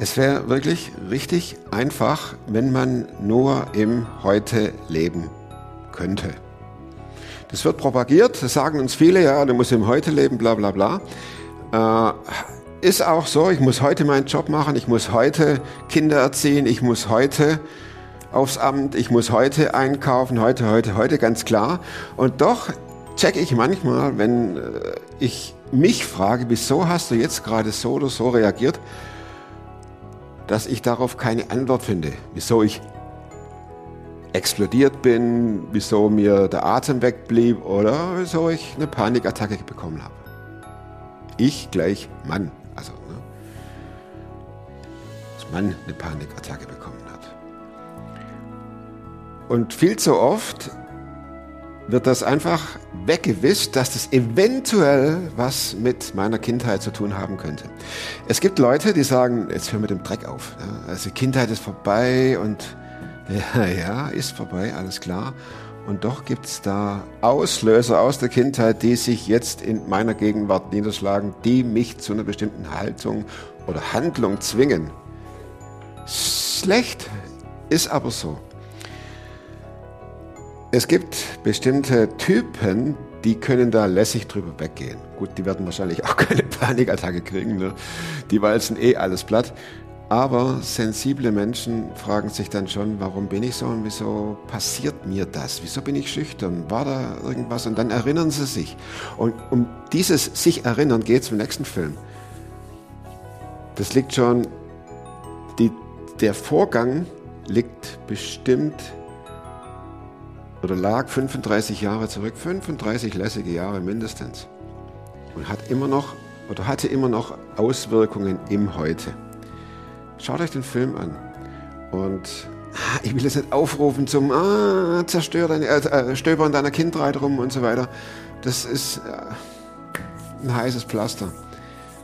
Es wäre wirklich richtig einfach, wenn man nur im Heute leben könnte. Das wird propagiert, das sagen uns viele, ja, du musst im Heute leben, bla bla bla. Ist auch so, ich muss heute meinen Job machen, ich muss heute Kinder erziehen, ich muss heute aufs Amt, ich muss heute einkaufen, heute, ganz klar. Und doch checke ich manchmal, wenn ich mich frage, wieso hast du jetzt gerade so oder so reagiert, dass ich darauf keine Antwort finde. Wieso ich explodiert bin, wieso mir der Atem wegblieb oder wieso ich eine Panikattacke bekommen habe. Ich gleich Mann, also ne, dass Mann eine Panikattacke bekommen hat. Und viel zu oft wird das einfach weggewischt, dass das eventuell was mit meiner Kindheit zu tun haben könnte. Es gibt Leute, die sagen, jetzt hör mit dem Dreck auf. Ne? Also die Kindheit ist vorbei und ja, ist vorbei, alles klar. Und doch gibt es da Auslöser aus der Kindheit, die sich jetzt in meiner Gegenwart niederschlagen, die mich zu einer bestimmten Haltung oder Handlung zwingen. Schlecht, ist aber so. Es gibt bestimmte Typen, die können da lässig drüber weggehen. Gut, die werden wahrscheinlich auch keine Panikattacke kriegen, ne? Die walzen alles platt. Aber sensible Menschen fragen sich dann schon, warum bin ich so und wieso passiert mir das? Wieso bin ich schüchtern? War da irgendwas? Und dann erinnern sie sich. Und um dieses sich erinnern geht es im nächsten Film. Das liegt schon, der Vorgang liegt bestimmt oder lag 35 Jahre zurück, 35 lässige Jahre mindestens. Und hatte immer noch Auswirkungen im Heute. Schaut euch den Film an. Und ich will jetzt nicht aufrufen zum stöber in deiner Kindheit rum und so weiter. Das ist ein heißes Pflaster.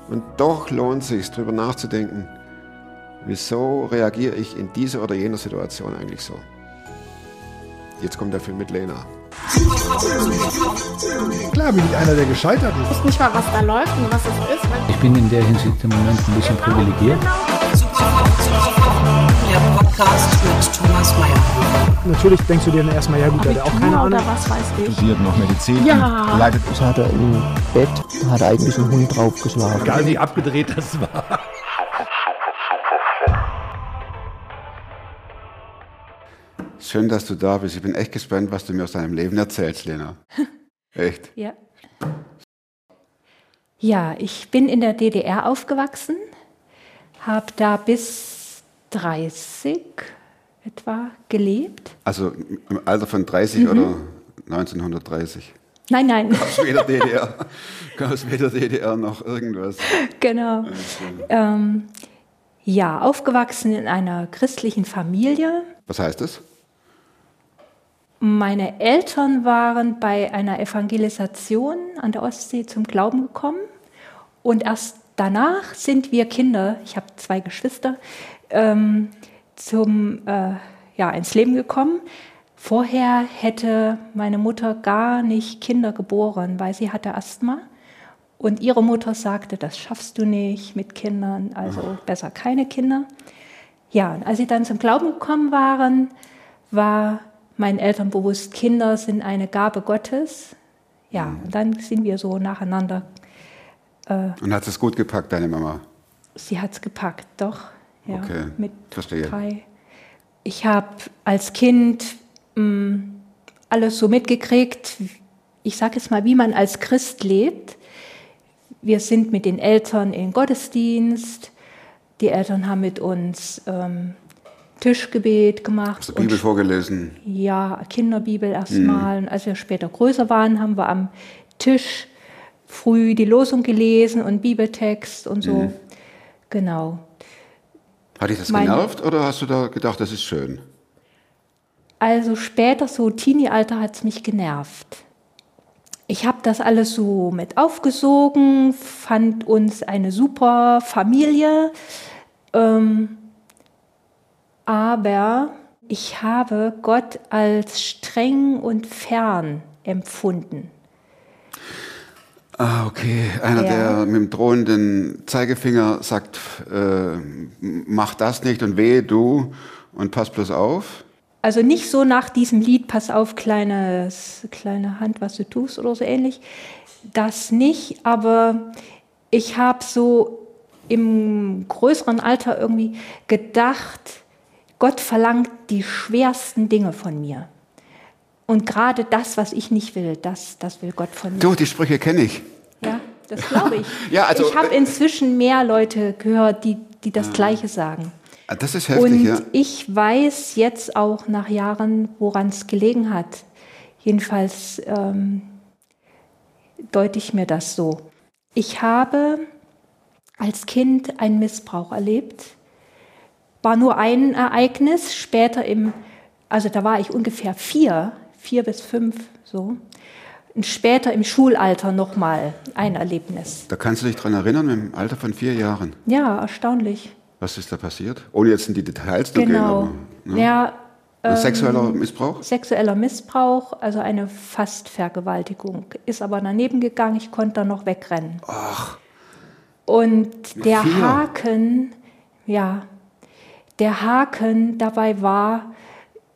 Und doch lohnt es sich, darüber nachzudenken, wieso reagiere ich in dieser oder jener Situation eigentlich so. Jetzt kommt der Film mit Lena. Klar bin ich einer, der gescheitert ist. Ich weiß nicht mal, was da läuft und was es ist. Ich bin in der Hinsicht im Moment ein bisschen privilegiert. Der Podcast mit Thomas Meyer. Natürlich denkst du dir dann erstmal, ja gut, hat er auch keine Ahnung. Was weiß ich. Studiert noch Medizin. Ja. Leidet. Das hat er im Bett, hat er eigentlich einen Hund draufgeschlagen. Egal wie abgedreht das war. Schön, dass du da bist. Ich bin echt gespannt, was du mir aus deinem Leben erzählst, Lena. Echt? Ja. Ja, ich bin in der DDR aufgewachsen, habe da bis 30 etwa gelebt. Also im Alter von 30 oder 1930? Nein. Gab es weder DDR noch irgendwas. Genau. Also. Ja, aufgewachsen in einer christlichen Familie. Was heißt das? Meine Eltern waren bei einer Evangelisation an der Ostsee zum Glauben gekommen und erst danach sind wir Kinder, ich habe 2 Geschwister, ins Leben gekommen. Vorher hätte meine Mutter gar nicht Kinder geboren, weil sie hatte Asthma und ihre Mutter sagte, das schaffst du nicht mit Kindern, also besser keine Kinder. Ja, und als sie dann zum Glauben gekommen waren, war meinen Eltern bewusst, Kinder sind eine Gabe Gottes. Ja, und dann sind wir so nacheinander. Und hat es gut gepackt, deine Mama? Sie hat es gepackt, doch. Ja, okay, mit verstehe. 3. Ich habe als Kind alles so mitgekriegt, ich sage jetzt mal, wie man als Christ lebt. Wir sind mit den Eltern in Gottesdienst. Die Eltern haben mit uns Tischgebet gemacht. Hast du Bibel vorgelesen? Ja, Kinderbibel erstmal. Und als wir später größer waren, haben wir am Tisch früh die Losung gelesen und Bibeltext und so. Genau. Hat dich das genervt oder hast du da gedacht, das ist schön? Also später, so Teenie-Alter, hat es mich genervt. Ich habe das alles so mit aufgesogen, fand uns eine super Familie. Aber ich habe Gott als streng und fern empfunden. Ah, okay. Einer, der mit dem drohenden Zeigefinger sagt, mach das nicht und wehe du und pass bloß auf. Also nicht so nach diesem Lied, pass auf, kleine Hand, was du tust oder so ähnlich. Das nicht, aber ich habe so im größeren Alter irgendwie gedacht, Gott verlangt die schwersten Dinge von mir. Und gerade das, was ich nicht will, das will Gott von mir. Doch, die Sprüche kenne ich. Ja, das glaube ich. Ja, also, ich habe inzwischen mehr Leute gehört, die das Gleiche sagen. Das ist heftig, und ich weiß jetzt auch nach Jahren, woran es gelegen hat. Jedenfalls deute ich mir das so. Ich habe als Kind einen Missbrauch erlebt. War nur ein Ereignis, später also da war ich ungefähr 4 bis 5 so. Und später im Schulalter nochmal ein Erlebnis. Da kannst du dich dran erinnern, im Alter von 4 Jahren. Ja, erstaunlich. Was ist da passiert? Ohne jetzt in die Details zu gehen. Genau. Ne? Ja, sexueller Missbrauch? Sexueller Missbrauch, also eine Fastvergewaltigung. Ist aber daneben gegangen, ich konnte da noch wegrennen. Ach. Und der Haken, der Haken dabei war,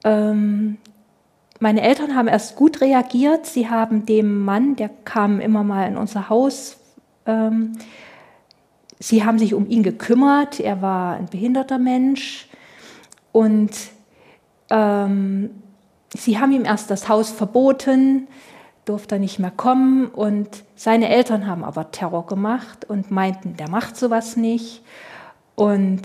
meine Eltern haben erst gut reagiert. Sie haben dem Mann, der kam immer mal in unser Haus, sie haben sich um ihn gekümmert. Er war ein behinderter Mensch. Und sie haben ihm erst das Haus verboten, durfte er nicht mehr kommen. Und seine Eltern haben aber Terror gemacht und meinten, der macht sowas nicht. Und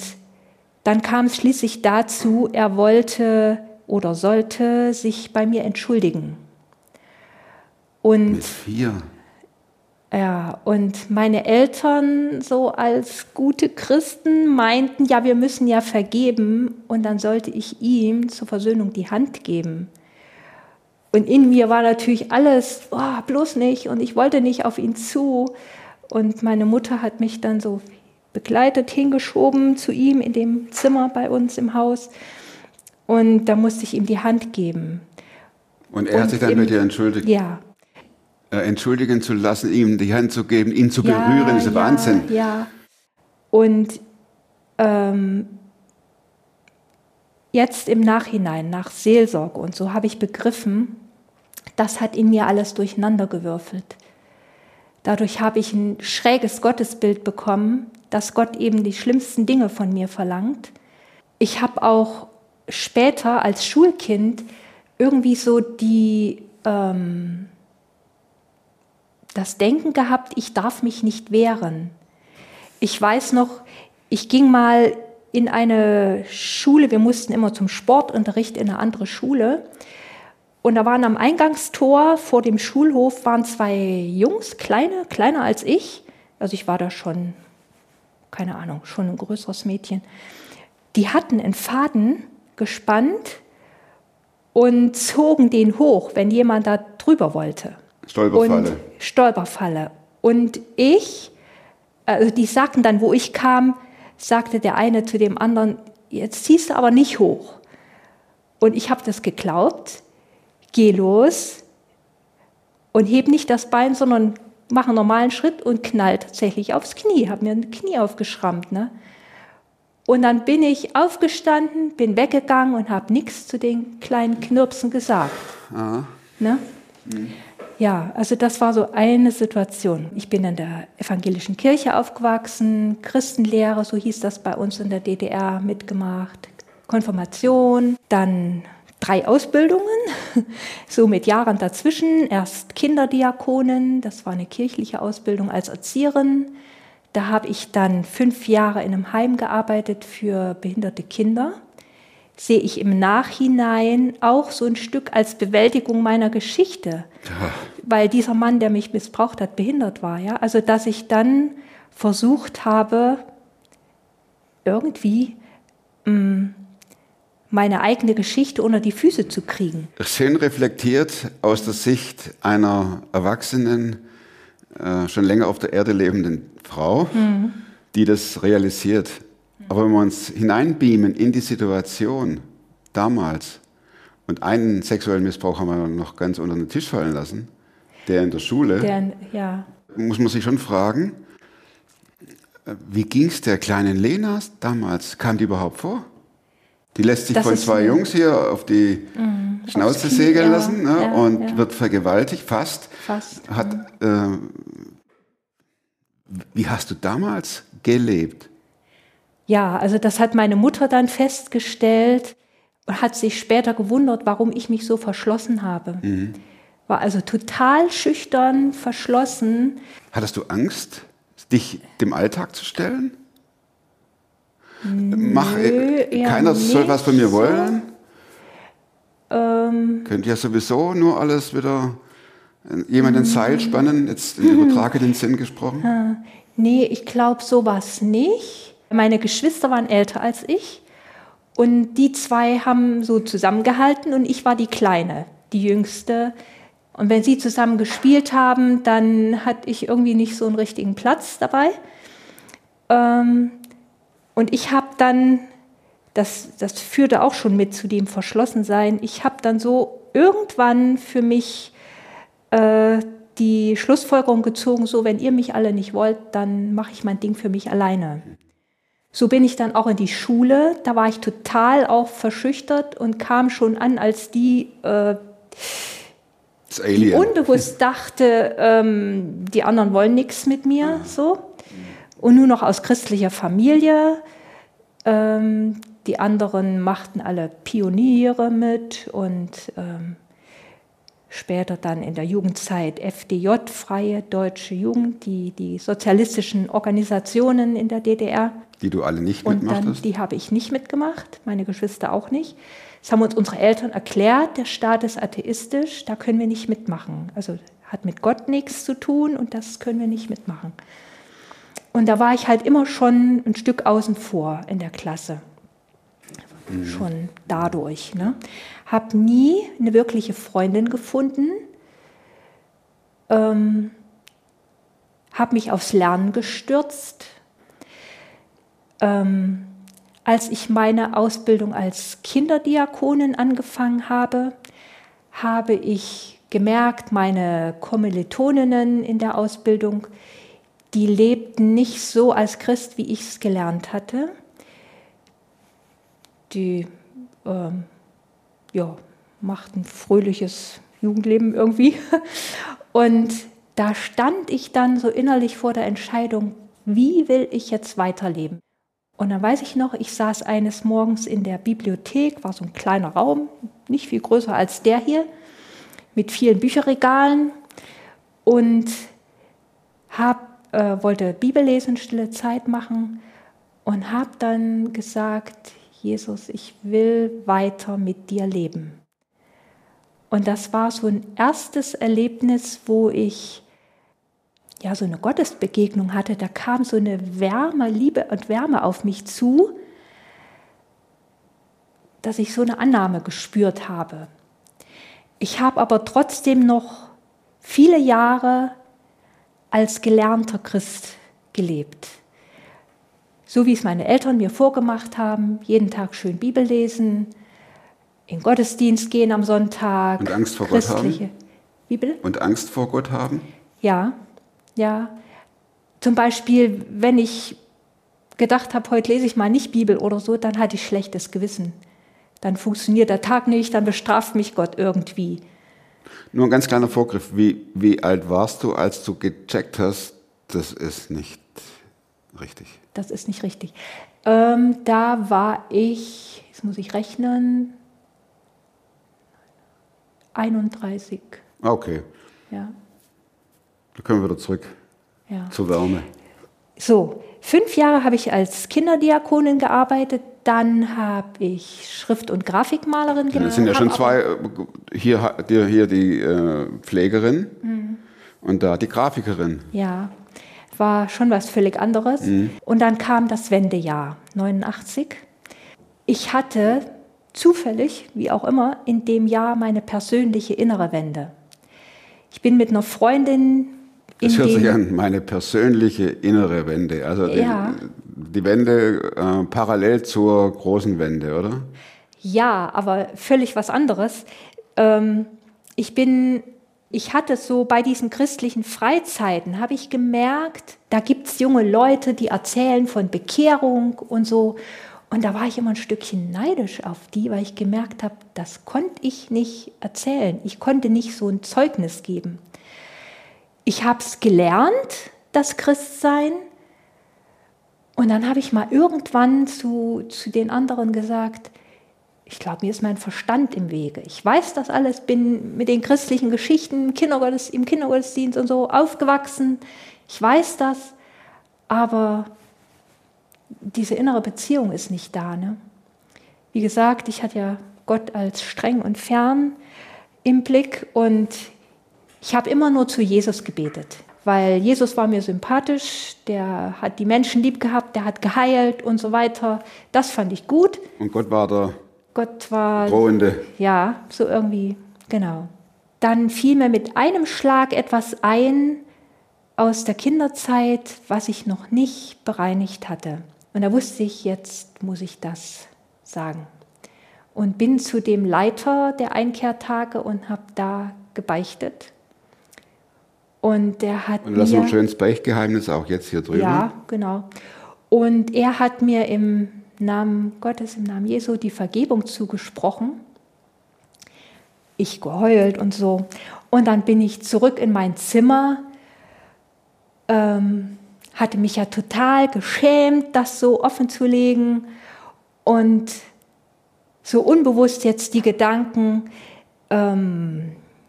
dann kam es schließlich dazu, er wollte oder sollte sich bei mir entschuldigen. Und mit 4? Ja, und meine Eltern so als gute Christen meinten, ja, wir müssen ja vergeben und dann sollte ich ihm zur Versöhnung die Hand geben. Und in mir war natürlich alles, bloß nicht, und ich wollte nicht auf ihn zu. Und meine Mutter hat mich dann so begleitet, hingeschoben zu ihm in dem Zimmer bei uns im Haus. Und da musste ich ihm die Hand geben. Und er hat sich dann mit dir entschuldigt? Ja. Entschuldigen zu lassen, ihm die Hand zu geben, ihn zu berühren, ist Wahnsinn. Ja, und jetzt im Nachhinein, nach Seelsorge und so, habe ich begriffen, das hat in mir alles durcheinander gewürfelt. Dadurch habe ich ein schräges Gottesbild bekommen, dass Gott eben die schlimmsten Dinge von mir verlangt. Ich habe auch später als Schulkind irgendwie so das Denken gehabt, ich darf mich nicht wehren. Ich weiß noch, ich ging mal in eine Schule, wir mussten immer zum Sportunterricht in eine andere Schule. Und da waren am Eingangstor vor dem Schulhof waren 2 Jungs, kleiner als ich. Also ich war da schon, keine Ahnung, schon ein größeres Mädchen. Die hatten einen Faden gespannt und zogen den hoch, wenn jemand da drüber wollte. Stolperfalle. Und ich, also die sagten dann, wo ich kam, sagte der eine zu dem anderen, jetzt ziehst du aber nicht hoch. Und ich habe das geglaubt, geh los und heb nicht das Bein, sondern mach einen normalen Schritt und knall tatsächlich aufs Knie, habe mir ein Knie aufgeschrammt, ne? Und dann bin ich aufgestanden, bin weggegangen und habe nichts zu den kleinen Knirpsen gesagt. Ah. Ne? Mhm. Ja, also das war so eine Situation. Ich bin in der evangelischen Kirche aufgewachsen, Christenlehre, so hieß das bei uns in der DDR, mitgemacht, Konfirmation, dann 3 Ausbildungen, so mit Jahren dazwischen. Erst Kinderdiakonin, das war eine kirchliche Ausbildung als Erzieherin. Da habe ich dann 5 Jahre in einem Heim gearbeitet für behinderte Kinder. Sehe ich im Nachhinein auch so ein Stück als Bewältigung meiner Geschichte. Weil dieser Mann, der mich missbraucht hat, behindert war. Ja? Also dass ich dann versucht habe, irgendwie meine eigene Geschichte unter die Füße zu kriegen. Schön reflektiert aus der Sicht einer erwachsenen, schon länger auf der Erde lebenden Frau, die das realisiert. Aber wenn wir uns hineinbeamen in die Situation damals, und einen sexuellen Missbrauch haben wir noch ganz unter den Tisch fallen lassen, der in der Schule, muss man sich schon fragen, wie ging es der kleinen Lena damals? Kam die überhaupt vor? Die lässt sich von zwei Jungs hier auf die Schnauze segeln lassen, ne? und wird vergewaltigt, fast. Wie hast du damals gelebt? Ja, also das hat meine Mutter dann festgestellt und hat sich später gewundert, warum ich mich so verschlossen habe. Mhm. War also total schüchtern, verschlossen. Hattest du Angst, dich dem Alltag zu stellen? Keiner soll was von mir wollen? So. Könnt ja sowieso nur alles wieder jemand ins Seil spannen, jetzt im übertragenen Sinn gesprochen. Nee, ich glaube sowas nicht. Meine Geschwister waren älter als ich und die zwei haben so zusammengehalten und ich war die Kleine, die Jüngste. Und wenn sie zusammen gespielt haben, dann hatte ich irgendwie nicht so einen richtigen Platz dabei. Und ich habe dann, das führte auch schon mit zu dem Verschlossensein, ich habe dann so irgendwann für mich die Schlussfolgerung gezogen, so wenn ihr mich alle nicht wollt, dann mache ich mein Ding für mich alleine. So bin ich dann auch in die Schule, da war ich total auch verschüchtert und kam schon an als die, die unbewusst dachte, die anderen wollen nichts mit mir, so. Und nur noch aus christlicher Familie. Die anderen machten alle Pioniere mit und später dann in der Jugendzeit FDJ, Freie Deutsche Jugend, die sozialistischen Organisationen in der DDR. Die du alle nicht mitmachtest? Und dann, die habe ich nicht mitgemacht, meine Geschwister auch nicht. Das haben uns unsere Eltern erklärt, der Staat ist atheistisch, da können wir nicht mitmachen. Also hat mit Gott nichts zu tun und das können wir nicht mitmachen. Und da war ich halt immer schon ein Stück außen vor in der Klasse. Mhm. Schon dadurch. Ne? Habe nie eine wirkliche Freundin gefunden. Habe mich aufs Lernen gestürzt. Als ich meine Ausbildung als Kinderdiakonin angefangen habe, habe ich gemerkt, meine Kommilitoninnen in der Ausbildung, die lebten nicht so als Christ, wie ich es gelernt hatte. Die machten fröhliches Jugendleben irgendwie. Und da stand ich dann so innerlich vor der Entscheidung, wie will ich jetzt weiterleben? Und dann weiß ich noch, ich saß eines Morgens in der Bibliothek, war so ein kleiner Raum, nicht viel größer als der hier, mit vielen Bücherregalen und wollte Bibel lesen, stille Zeit machen und habe dann gesagt, Jesus, ich will weiter mit dir leben. Und das war so ein erstes Erlebnis, wo ich ja so eine Gottesbegegnung hatte. Da kam so eine Wärme, Liebe und Wärme auf mich zu, dass ich so eine Annahme gespürt habe. Ich habe aber trotzdem noch viele Jahre als gelernter Christ gelebt. So wie es meine Eltern mir vorgemacht haben, jeden Tag schön Bibel lesen, in den Gottesdienst gehen am Sonntag. Und Angst vor Gott haben? Wie bitte? Und Angst vor Gott haben? Ja. Zum Beispiel, wenn ich gedacht habe, heute lese ich mal nicht Bibel oder so, dann hatte ich schlechtes Gewissen. Dann funktioniert der Tag nicht, dann bestraft mich Gott irgendwie. Nur ein ganz kleiner Vorgriff. Wie alt warst du, als du gecheckt hast, das ist nicht richtig? Das ist nicht richtig. Da war ich, jetzt muss ich rechnen, 31. Okay. Ja. Da können wir wieder zurück zur Wärme. So, 5 Jahre habe ich als Kinderdiakonin gearbeitet. Dann habe ich Schrift- und Grafikmalerin gemacht. Das sind ja schon zwei, hier die Pflegerin und da die Grafikerin. Ja, war schon was völlig anderes. Mhm. Und dann kam das Wendejahr, 89. Ich hatte zufällig, wie auch immer, in dem Jahr meine persönliche innere Wende. Ich bin mit einer Freundin... Das hört sich an, meine persönliche innere Wende, also die Wende parallel zur großen Wende, oder? Ja, aber völlig was anderes. Ich bin ich hatte so bei diesen christlichen Freizeiten, habe ich gemerkt, da gibt es junge Leute, die erzählen von Bekehrung und so. Und da war ich immer ein Stückchen neidisch auf die, weil ich gemerkt habe, das konnte ich nicht erzählen. Ich konnte nicht so ein Zeugnis geben. Ich habe es gelernt, das Christsein. Und dann habe ich mal irgendwann zu den anderen gesagt, ich glaube, mir ist mein Verstand im Wege. Ich weiß das alles, bin mit den christlichen Geschichten im Kindergottesdienst und so aufgewachsen. Ich weiß das, aber diese innere Beziehung ist nicht da. Ne? Wie gesagt, ich hatte ja Gott als streng und fern im Blick und ich habe immer nur zu Jesus gebetet, weil Jesus war mir sympathisch, der hat die Menschen lieb gehabt, der hat geheilt und so weiter. Das fand ich gut. Und Gott war da. Gott war Drohende. Ja, so irgendwie, genau. Dann fiel mir mit einem Schlag etwas ein aus der Kinderzeit, was ich noch nicht bereinigt hatte. Und da wusste ich, jetzt muss ich das sagen. Und bin zu dem Leiter der Einkehrtage und habe da gebeichtet. Und der hat und das ist ein schönes Beichtgeheimnis auch jetzt hier drüben. Ja, genau. Und er hat mir im Namen Gottes, im Namen Jesu die Vergebung zugesprochen. Ich geheult und so. Und dann bin ich zurück in mein Zimmer, hatte mich ja total geschämt, das so offen zu legen und so unbewusst jetzt die Gedanken,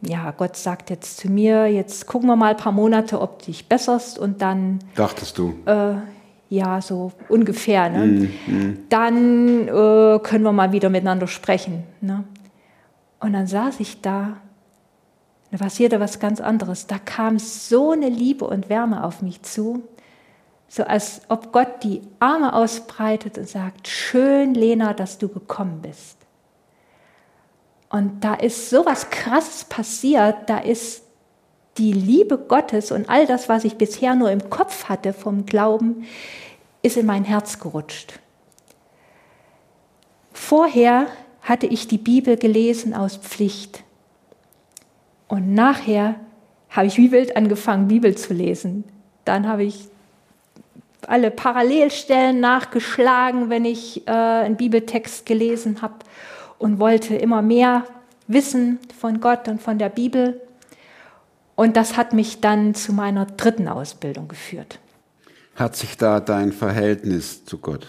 ja, Gott sagt jetzt zu mir, jetzt gucken wir mal ein paar Monate, ob du dich besserst und dann... Dachtest du? Ja, so ungefähr. Ne? Dann können wir mal wieder miteinander sprechen. Ne? Und dann saß ich da, da passierte was ganz anderes. Da kam so eine Liebe und Wärme auf mich zu, so als ob Gott die Arme ausbreitet und sagt, schön, Lena, dass du gekommen bist. Und da ist so was Krasses passiert, da ist die Liebe Gottes und all das, was ich bisher nur im Kopf hatte vom Glauben, ist in mein Herz gerutscht. Vorher hatte ich die Bibel gelesen aus Pflicht. Und nachher habe ich wie wild angefangen, Bibel zu lesen. Dann habe ich alle Parallelstellen nachgeschlagen, wenn ich einen Bibeltext gelesen habe und wollte immer mehr wissen von Gott und von der Bibel. Und das hat mich dann zu meiner dritten Ausbildung geführt. Hat sich da dein Verhältnis zu Gott,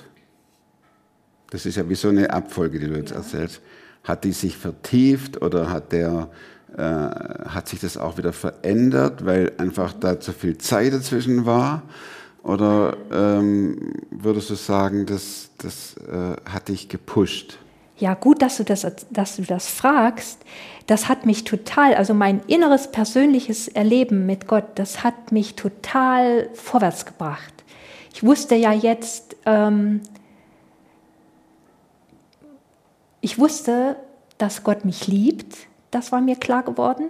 das ist ja wie so eine Abfolge, die du jetzt erzählst, hat die sich vertieft oder hat sich das auch wieder verändert, weil einfach da zu viel Zeit dazwischen war? Oder würdest du sagen, das hat dich gepusht? Ja, gut, dass du das fragst. Das hat mich total, also mein inneres persönliches Erleben mit Gott, das hat mich total vorwärts gebracht. Ich wusste ja jetzt, ich wusste, dass Gott mich liebt, das war mir klar geworden.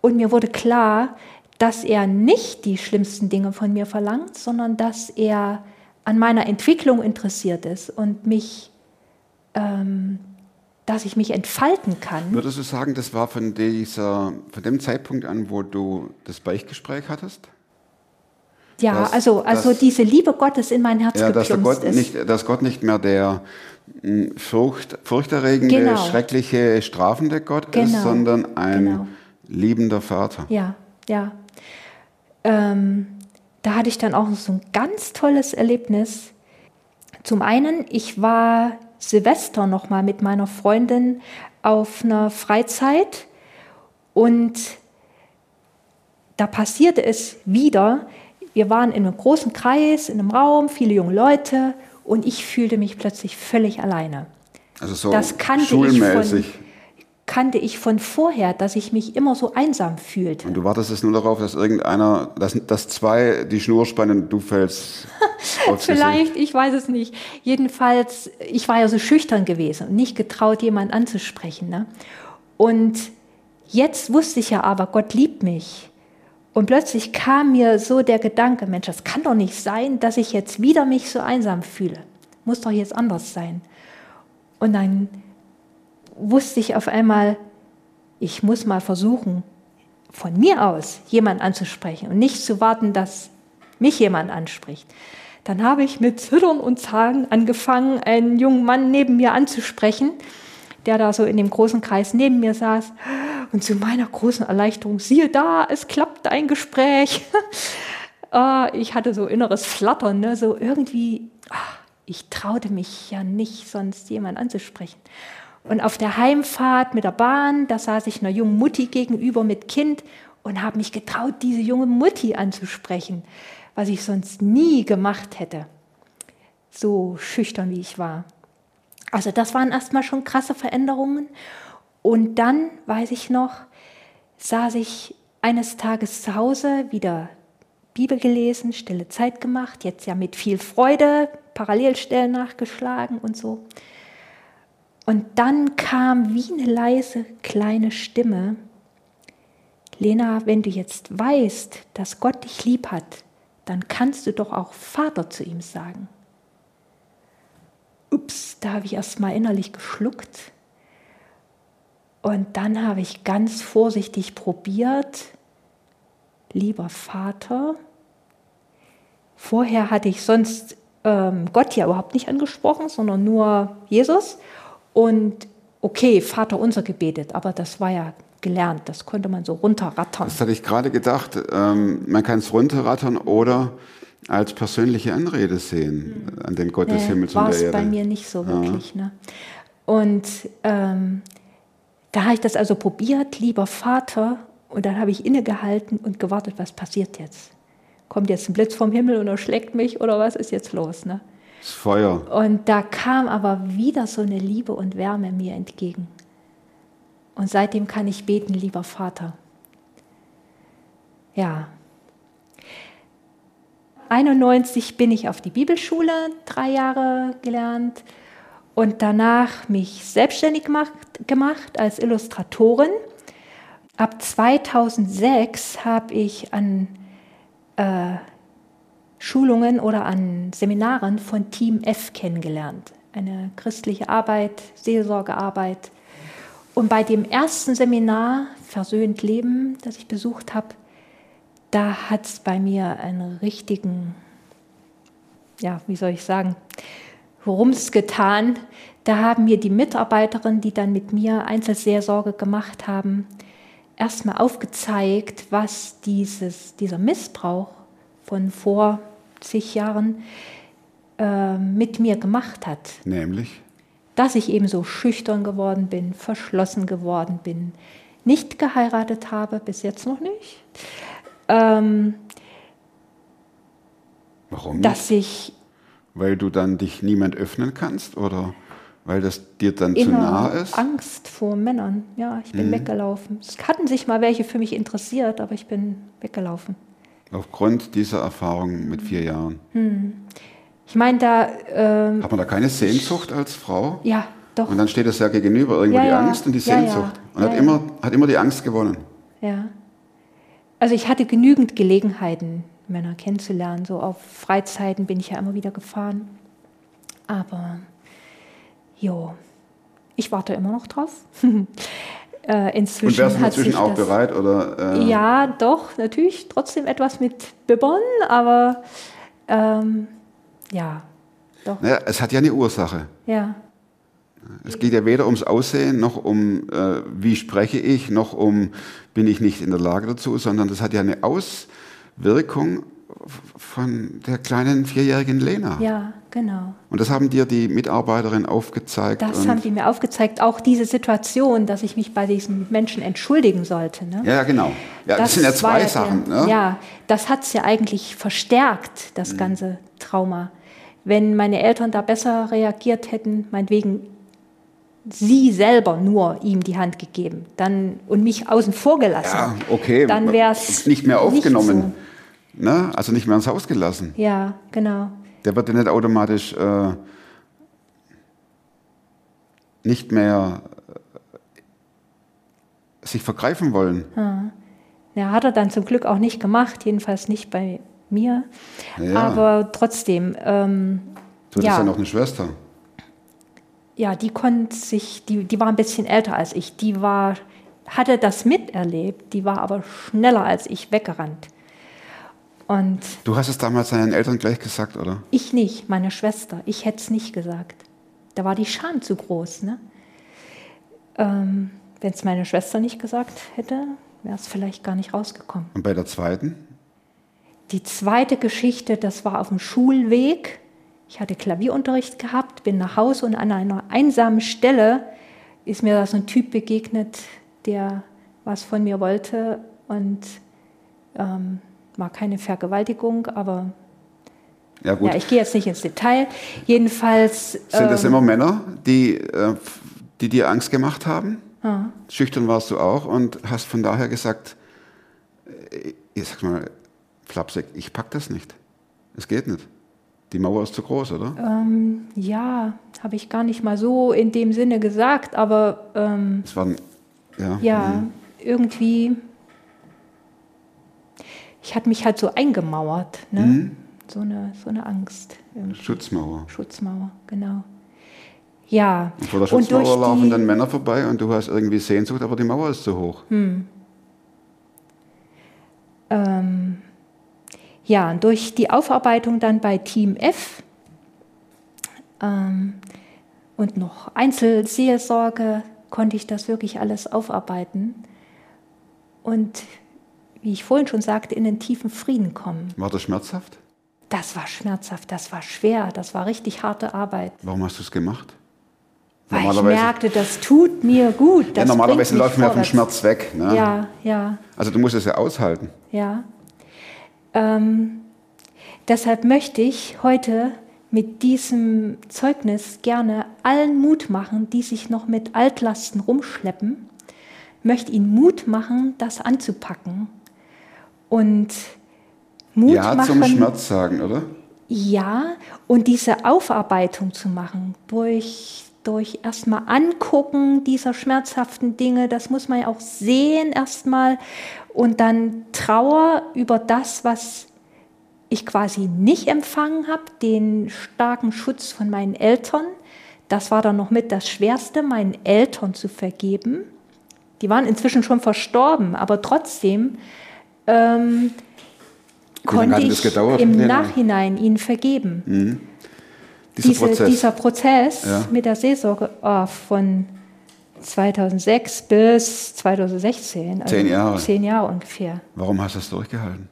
Und mir wurde klar, dass er nicht die schlimmsten Dinge von mir verlangt, sondern dass er an meiner Entwicklung interessiert ist und mich dass ich mich entfalten kann. Würdest du sagen, das war von dem Zeitpunkt an, wo du das Beichtgespräch hattest? Ja, dass diese Liebe Gottes in mein Herz geplumpst ist. Dass Gott nicht mehr der furchterregende, schreckliche, strafende Gott ist, sondern ein liebender Vater. Ja, ja. Da hatte ich dann auch so ein ganz tolles Erlebnis. Zum einen, ich war Silvester nochmal mit meiner Freundin auf einer Freizeit und da passierte es wieder. Wir waren in einem großen Kreis, in einem Raum, viele junge Leute und ich fühlte mich plötzlich völlig alleine. Also so das schulmäßig. Kannte ich von vorher, dass ich mich immer so einsam fühlte. Und du wartest jetzt nur darauf, dass irgendeiner, dass zwei die Schnur spannen und du fällst aufs Gesicht. Vielleicht, ich weiß es nicht. Jedenfalls, ich war ja so schüchtern gewesen und nicht getraut, jemanden anzusprechen. Ne? Und jetzt wusste ich ja aber, Gott liebt mich. Und plötzlich kam mir so der Gedanke, Mensch, das kann doch nicht sein, dass ich jetzt wieder mich so einsam fühle. Muss doch jetzt anders sein. Und dann wusste ich auf einmal, ich muss mal versuchen, von mir aus jemanden anzusprechen und nicht zu warten, dass mich jemand anspricht. Dann habe ich mit Zittern und Zagen angefangen, einen jungen Mann neben mir anzusprechen, der da so in dem großen Kreis neben mir saß. Und zu meiner großen Erleichterung, siehe da, es klappt ein Gespräch. Ich hatte so inneres Flattern, ne? So irgendwie, ich traute mich ja nicht, sonst jemanden anzusprechen. Und auf der Heimfahrt mit der Bahn, da saß ich einer jungen Mutti gegenüber mit Kind und habe mich getraut, diese junge Mutti anzusprechen, was ich sonst nie gemacht hätte, so schüchtern wie ich war. Also das waren erstmal schon krasse Veränderungen. Und dann, weiß ich noch, saß ich eines Tages zu Hause, wieder Bibel gelesen, stille Zeit gemacht, jetzt ja mit viel Freude, Parallelstellen nachgeschlagen und so. Und dann kam wie eine leise kleine Stimme: Lena, wenn du jetzt weißt, dass Gott dich lieb hat, dann kannst du doch auch Vater zu ihm sagen. Ups, da habe ich erst mal innerlich geschluckt. Und dann habe ich ganz vorsichtig probiert, lieber Vater. Vorher hatte ich sonst Gott ja überhaupt nicht angesprochen, sondern nur Jesus. Und okay, Vater unser gebetet, aber das war ja gelernt, das konnte man so runterrattern. Das hatte ich gerade gedacht, man kann es runterrattern oder als persönliche Anrede sehen an den Gott des Himmels und der Erde. War es bei mir nicht so wirklich. Ne? Und da habe ich das also probiert, lieber Vater, und dann habe ich innegehalten und gewartet, was passiert jetzt? Kommt jetzt ein Blitz vom Himmel und erschlägt mich oder was ist jetzt los? Ne? Das Feuer. Und da kam aber wieder so eine Liebe und Wärme mir entgegen. Und seitdem kann ich beten, lieber Vater. Ja. 91 bin ich auf die Bibelschule, 3 Jahre gelernt und danach mich selbstständig gemacht als Illustratorin. Ab 2006 habe ich an Schulungen oder an Seminaren von Team F kennengelernt. Eine christliche Arbeit, Seelsorgearbeit. Und bei dem ersten Seminar, Versöhnt Leben, das ich besucht habe, da hat es bei mir einen richtigen, ja, wie soll ich sagen, Rums getan. Da haben mir die Mitarbeiterinnen, die dann mit mir Einzelseelsorge gemacht haben, erstmal aufgezeigt, was dieser Missbrauch von vor zig Jahren mit mir gemacht hat. Nämlich? Dass ich eben so schüchtern geworden bin, verschlossen geworden bin, nicht geheiratet habe, bis jetzt noch nicht. Warum nicht? Dass ich... Weil du dann dich niemand öffnen kannst oder weil das dir dann zu nah ist? Angst vor Männern. Ja, ich bin weggelaufen. Es hatten sich mal welche für mich interessiert, aber ich bin weggelaufen. Aufgrund dieser Erfahrung mit 4 Jahren? Ich meine, da... hat man da keine Sehnsucht als Frau? Ja, doch. Und dann steht das ja gegenüber, irgendwie ja, die Angst und die Sehnsucht. Ja. Und hat immer die Angst gewonnen. Ja. Also ich hatte genügend Gelegenheiten, Männer kennenzulernen. So auf Freizeiten bin ich ja immer wieder gefahren. Aber, jo, ich warte immer noch drauf. Inzwischen und wärst du inzwischen auch bereit? Oder, ja, doch, natürlich. Trotzdem etwas mit Bibbern, aber... ja, doch. Naja, es hat ja eine Ursache. Ja. Es geht ja weder ums Aussehen, noch um, wie spreche ich, noch um, bin ich nicht in der Lage dazu, sondern das hat ja eine Auswirkung von der kleinen 4-jährigen Lena. Ja, genau. Und das haben dir die Mitarbeiterinnen aufgezeigt? Das haben die mir aufgezeigt, auch diese Situation, dass ich mich bei diesen Menschen entschuldigen sollte. Ne? Ja, genau. Ja, das sind ja 2 Sachen. Ja, ne? Ja, das hat es ja eigentlich verstärkt, das ganze Trauma. Wenn meine Eltern da besser reagiert hätten, meinetwegen sie selber nur ihm die Hand gegeben dann, und mich außen vor gelassen, ja, okay, dann wäre es nicht mehr aufgenommen. Nicht so. Ne? Also nicht mehr ins Haus gelassen. Ja, genau. Der wird ja nicht automatisch nicht mehr sich vergreifen wollen. Hm. Ja, hat er dann zum Glück auch nicht gemacht, jedenfalls nicht bei mir. Ja. Aber trotzdem. Du hattest ja noch eine Schwester. Ja, die war ein bisschen älter als ich. Die war hatte das miterlebt, die war aber schneller als ich weggerannt. Und du hast es damals deinen Eltern gleich gesagt, oder? Ich nicht, meine Schwester. Ich hätte es nicht gesagt. Da war die Scham zu groß. Ne? Wenn es meine Schwester nicht gesagt hätte, wäre es vielleicht gar nicht rausgekommen. Und bei der zweiten? Die zweite Geschichte, das war auf dem Schulweg. Ich hatte Klavierunterricht gehabt, bin nach Hause und an einer einsamen Stelle ist mir da so ein Typ begegnet, der was von mir wollte und war keine Vergewaltigung, aber ja, gut. Ja, ich gehe jetzt nicht ins Detail. Jedenfalls sind das immer Männer, die dir Angst gemacht haben? Ja. Schüchtern warst du auch und hast von daher gesagt, ich sag mal flapsig, ich pack das nicht. Es geht nicht. Die Mauer ist zu groß, oder? Ja, habe ich gar nicht mal so in dem Sinne gesagt, aber es waren, irgendwie, ich hatte mich halt so eingemauert, ne? Mhm. So eine Angst. Irgendwie. Schutzmauer. Schutzmauer, genau. Ja. Und vor der Schutzmauer laufen dann Männer vorbei und du hast irgendwie Sehnsucht, aber die Mauer ist zu hoch. Mhm. Ja, und durch die Aufarbeitung dann bei Team F und noch Einzelseelsorge konnte ich das wirklich alles aufarbeiten und, wie ich vorhin schon sagte, in den tiefen Frieden kommen. War das schmerzhaft? Das war schmerzhaft, das war schwer, das war richtig harte Arbeit. Warum hast du es gemacht? Weil ich merkte, das tut mir gut. Das ja, normalerweise läuft man ja vom Schmerz weg. Ne? Ja, ja. Also du musst es ja aushalten. Ja. Deshalb möchte ich heute mit diesem Zeugnis gerne allen Mut machen, die sich noch mit Altlasten rumschleppen. Ich möchte ihnen Mut machen, das anzupacken. Und Mut machen. Ja, zum Schmerz sagen, oder? Ja, und diese Aufarbeitung zu machen, durch erstmal Angucken dieser schmerzhaften Dinge, das muss man ja auch sehen erstmal, und dann Trauer über das, was ich quasi nicht empfangen habe, den starken Schutz von meinen Eltern. Das war dann noch mit das Schwerste, meinen Eltern zu vergeben. Die waren inzwischen schon verstorben, aber trotzdem konnte ich im Nachhinein ihnen vergeben. Mhm. Dieser Prozess ja. Mit der Seelsorge von 2006 bis 2016. Also 10 Jahre. 10 Jahre ungefähr. Warum hast du das durchgehalten?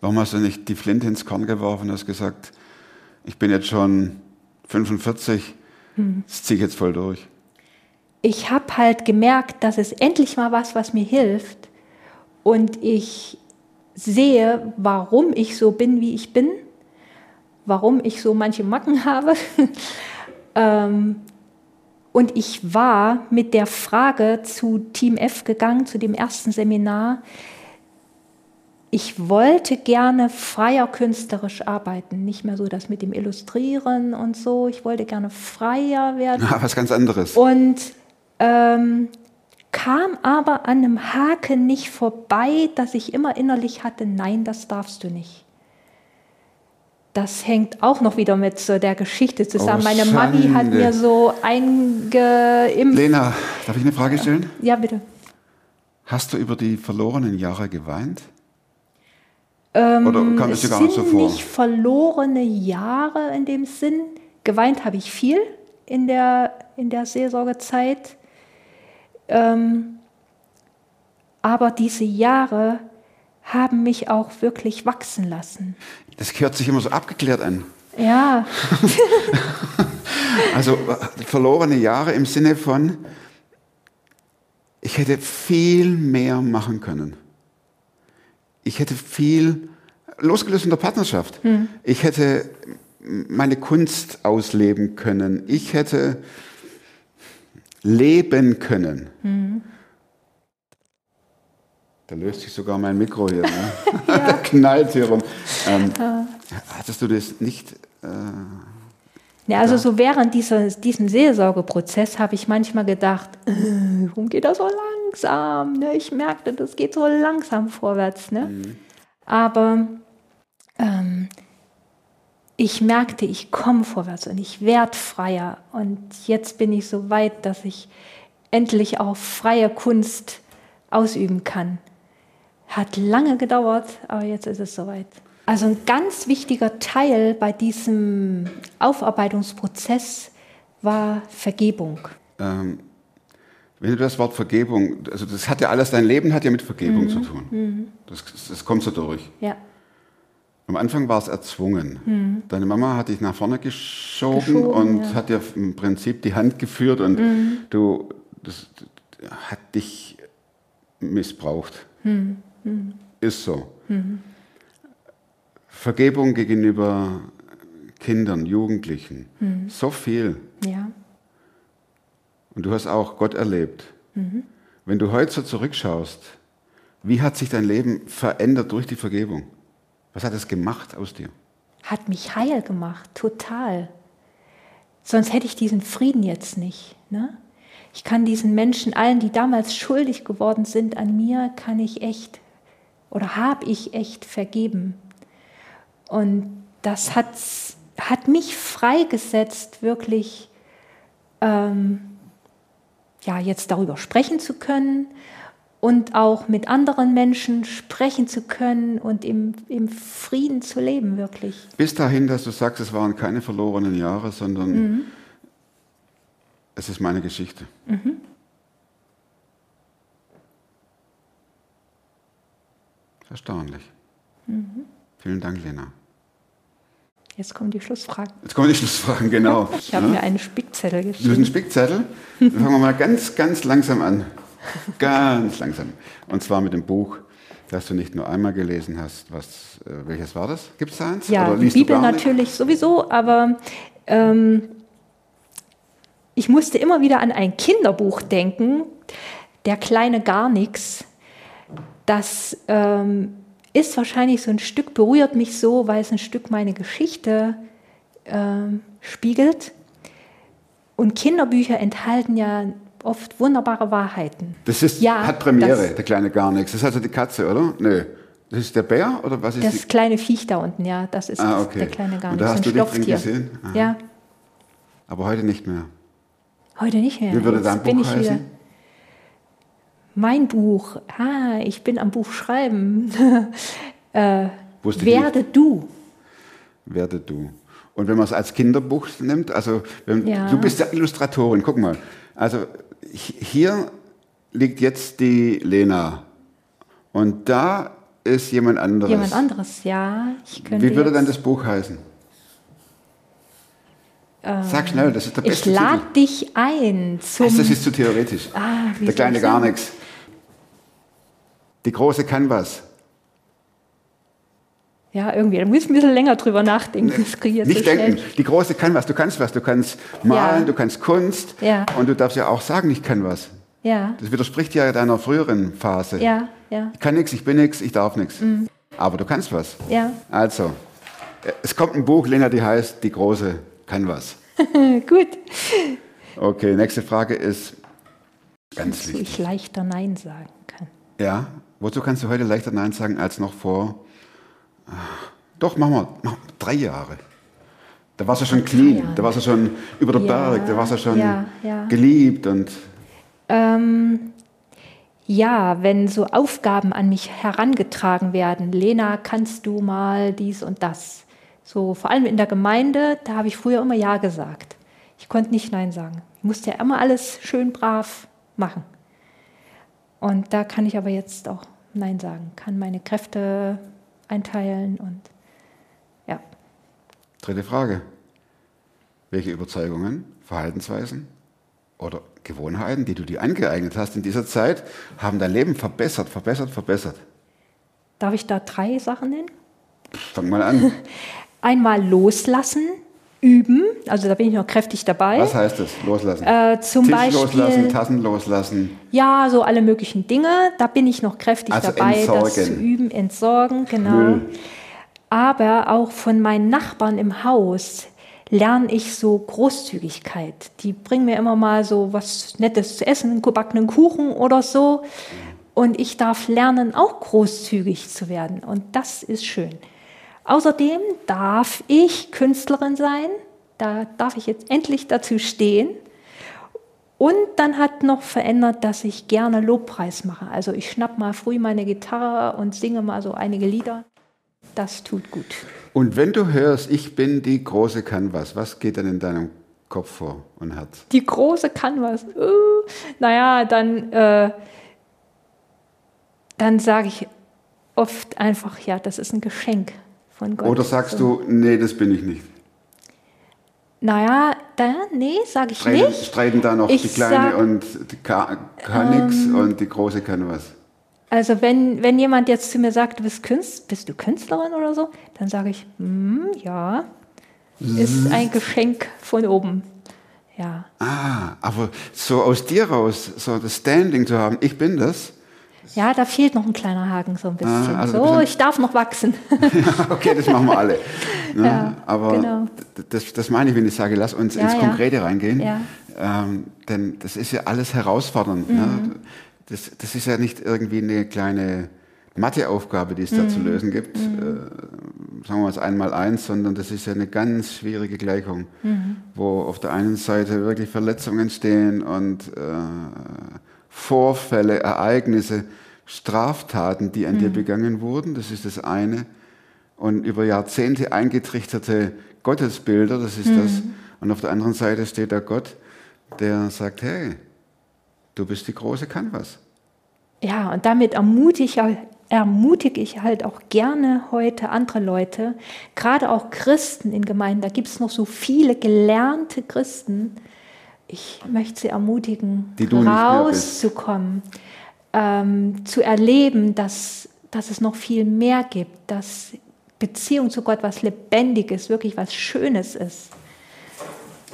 Warum hast du nicht die Flinte ins Korn geworfen und hast gesagt, ich bin jetzt schon 45, das ziehe ich jetzt voll durch? Ich habe halt gemerkt, dass es endlich mal was mir hilft. Und ich sehe, warum ich so bin, wie ich bin. Warum ich so manche Macken habe. Und ich war mit der Frage zu Team F gegangen, zu dem ersten Seminar. Ich wollte gerne freier künstlerisch arbeiten. Nicht mehr so das mit dem Illustrieren und so. Ich wollte gerne freier werden. Ja, was ganz anderes. Und kam aber an einem Haken nicht vorbei, dass ich immer innerlich hatte, nein, das darfst du nicht. Das hängt auch noch wieder mit so der Geschichte zusammen. Oh, meine Mami hat mir so eingeimpft. Lena, darf ich eine Frage stellen? Ja, bitte. Hast du über die verlorenen Jahre geweint? Oder kam es dir gar nicht so vor? Es sind nicht verlorene Jahre in dem Sinn. Geweint habe ich viel in der Seelsorgezeit. Aber diese Jahre haben mich auch wirklich wachsen lassen. Das hört sich immer so abgeklärt an. Ja. Also verlorene Jahre im Sinne von, ich hätte viel mehr machen können. Ich hätte viel, losgelöst von der Partnerschaft, ich hätte meine Kunst ausleben können. Ich hätte leben können. Mhm. Da löst sich sogar mein Mikro hier. Ne? Ja. Da knallt hier rum. Hattest du das nicht? Ja, also so während diesem Seelsorgeprozess habe ich manchmal gedacht, warum geht das so langsam? Ne? Ich merkte, das geht so langsam vorwärts. Ne? Mhm. Aber ich merkte, ich komme vorwärts und ich werde freier. Und jetzt bin ich so weit, dass ich endlich auch freie Kunst ausüben kann. Hat lange gedauert, aber jetzt ist es soweit. Also ein ganz wichtiger Teil bei diesem Aufarbeitungsprozess war Vergebung. Wenn du das Wort Vergebung, also das hat ja alles, dein Leben hat ja mit Vergebung zu tun. Das kommt so durch. Ja. Am Anfang war es erzwungen. Deine Mama hat dich nach vorne geschoben und hat dir im Prinzip die Hand geführt und das hat dich missbraucht. Ist so. Vergebung gegenüber Kindern, Jugendlichen, so viel. Ja. Und du hast auch Gott erlebt. Wenn du heute so zurückschaust, wie hat sich dein Leben verändert durch die Vergebung? Was hat es gemacht aus dir? Hat mich heil gemacht, total. Sonst hätte ich diesen Frieden jetzt nicht. Ne? Ich kann diesen Menschen, allen, die damals schuldig geworden sind an mir, kann ich echt oder habe ich echt vergeben. Und das hat mich freigesetzt, wirklich jetzt darüber sprechen zu können und auch mit anderen Menschen sprechen zu können und im Frieden zu leben, wirklich. Bis dahin, dass du sagst, es waren keine verlorenen Jahre, sondern es ist meine Geschichte. Erstaunlich. Vielen Dank, Lena. Jetzt kommen die Schlussfragen. Jetzt kommen die Schlussfragen, genau. Ich habe mir einen Spickzettel geschrieben. Du hast einen Spickzettel? Dann fangen wir mal ganz, ganz langsam an. Ganz langsam. Und zwar mit dem Buch, das du nicht nur einmal gelesen hast. Welches war das? Gibt es da eins? Ja, oder die Bibel natürlich sowieso, aber ich musste immer wieder an ein Kinderbuch denken, der kleine Garnix, das... ist wahrscheinlich so ein Stück, berührt mich so, weil es ein Stück meine Geschichte spiegelt. Und Kinderbücher enthalten ja oft wunderbare Wahrheiten. Hat Premiere, der kleine Garnix. Das ist also die Katze, oder? Nö. Das ist der Bär, oder was ist das? Das kleine Viech da unten, ja. Das ist der kleine Garnix. Und da hast du dich drin gesehen? Aha. Ja. Aber heute nicht mehr. Heute nicht mehr. Wie würde dein Buch heißen? Mein Buch, ich bin am Buch schreiben. Werde du. Und wenn man es als Kinderbuch nimmt, du bist ja Illustratorin, guck mal. Also hier liegt jetzt die Lena und da ist jemand anderes. Jemand anderes, ja. Wie würde dann das Buch heißen? Sag schnell, das ist der beste Titel. Ich lade dich ein zum... das ist zu theoretisch. Der kleine Garnix. Die große kann was. Ja, irgendwie. Da muss ich ein bisschen länger drüber nachdenken. Die große kann was. Du kannst was. Du kannst malen, du kannst Kunst. Ja. Und du darfst ja auch sagen, ich kann was. Ja. Das widerspricht ja deiner früheren Phase. Ja, ja. Ich kann nichts, ich bin nichts, ich darf nichts. Mhm. Aber du kannst was. Ja. Also, es kommt ein Buch, Lena, die heißt Die große kann was. Gut. Okay, nächste Frage ist ganz wichtig. Wozu ich leichter Nein sagen kann. Ja, wozu kannst du heute leichter Nein sagen als noch vor, machen wir 3 Jahre. Da warst du schon clean, da warst du schon über der Berg, da warst du schon geliebt. Und wenn so Aufgaben an mich herangetragen werden, Lena, kannst du mal dies und das? So, vor allem in der Gemeinde, da habe ich früher immer Ja gesagt. Ich konnte nicht Nein sagen. Ich musste ja immer alles schön brav machen. Und da kann ich aber jetzt auch Nein sagen, kann meine Kräfte einteilen und ja. 3. Frage. Welche Überzeugungen, Verhaltensweisen oder Gewohnheiten, die du dir angeeignet hast in dieser Zeit, haben dein Leben verbessert, verbessert, verbessert? Darf ich da 3 Sachen nennen? Fang mal an. Einmal loslassen, üben, also da bin ich noch kräftig dabei. Was heißt das, loslassen? Zum Beispiel loslassen, Tassen loslassen? Ja, so alle möglichen Dinge, da bin ich noch kräftig dabei, das zu üben, entsorgen, genau. Müll. Aber auch von meinen Nachbarn im Haus lerne ich so Großzügigkeit. Die bringen mir immer mal so was Nettes zu essen, einen gebackenen Kuchen oder so. Und ich darf lernen, auch großzügig zu werden und das ist schön. Außerdem darf ich Künstlerin sein, da darf ich jetzt endlich dazu stehen Und dann hat noch verändert, dass ich gerne Lobpreis mache. Also ich schnapp mal früh meine Gitarre und singe mal so einige Lieder. Das tut gut. Und wenn du hörst, ich bin die große Canvas, was geht dann in deinem Kopf vor und Herz? Die große Canvas? Naja, dann sage ich oft einfach, ja, das ist ein Geschenk von Gott. Oder sagst du, nee, das bin ich nicht? Naja, nee, sage ich nicht. Streiten da noch die Kleine und die Garnix und die Große kann was? Also wenn jemand jetzt zu mir sagt, bist du Künstlerin oder so, dann sage ich, ja, ist ein Geschenk von oben. Ja. Ah, aber so aus dir raus, so das Standing zu haben, ich bin das. Ja, da fehlt noch ein kleiner Haken so ein bisschen. So, ich darf noch wachsen. Ja, okay, das machen wir alle. Ne? Ja, aber genau. das meine ich, wenn ich sage, lass uns ins Konkrete reingehen. Ja. Denn das ist ja alles herausfordernd. Ne? Das ist ja nicht irgendwie eine kleine Matheaufgabe, die es da zu lösen gibt. Sagen wir mal 1 mal 1, sondern das ist ja eine ganz schwierige Gleichung, wo auf der einen Seite wirklich Verletzungen stehen und Vorfälle, Ereignisse, Straftaten, die an dir begangen wurden, das ist das eine. Und über Jahrzehnte eingetrichterte Gottesbilder, das ist das. Und auf der anderen Seite steht da Gott, der sagt, hey, du bist die große Canvas. Ja, und damit ermutige ich halt auch gerne heute andere Leute, gerade auch Christen in Gemeinden, da gibt es noch so viele gelernte Christen, ich möchte sie ermutigen, rauszukommen, zu erleben, dass es noch viel mehr gibt, dass Beziehung zu Gott was Lebendiges, wirklich was Schönes ist.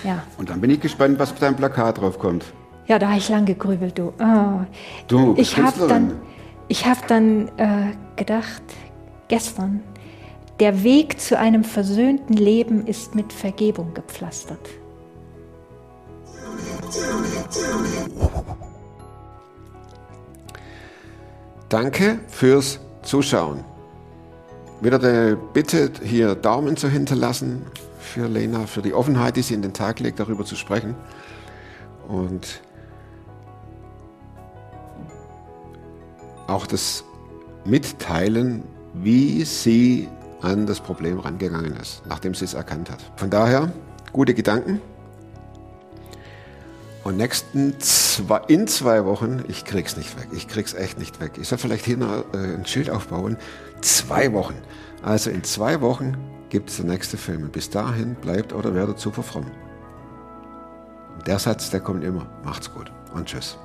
Ja. Und dann bin ich gespannt, was auf deinem Plakat draufkommt. Ja, da habe ich lang gegrübelt, du. Oh. Du, ich habe dann gedacht, gestern, der Weg zu einem versöhnten Leben ist mit Vergebung gepflastert. Danke fürs Zuschauen. Wieder die Bitte, hier Daumen zu hinterlassen für Lena, für die Offenheit, die sie in den Tag legt, darüber zu sprechen. Und auch das Mitteilen, wie sie an das Problem rangegangen ist, nachdem sie es erkannt hat. Von daher, gute Gedanken. Und in 2 Wochen, ich krieg's nicht weg, ich krieg's echt nicht weg. Ich soll vielleicht hier noch ein Schild aufbauen. 2 Wochen. Also in 2 Wochen gibt es den nächsten Film. Und bis dahin bleibt oder werdet super fromm. Der Satz, der kommt immer. Macht's gut und tschüss.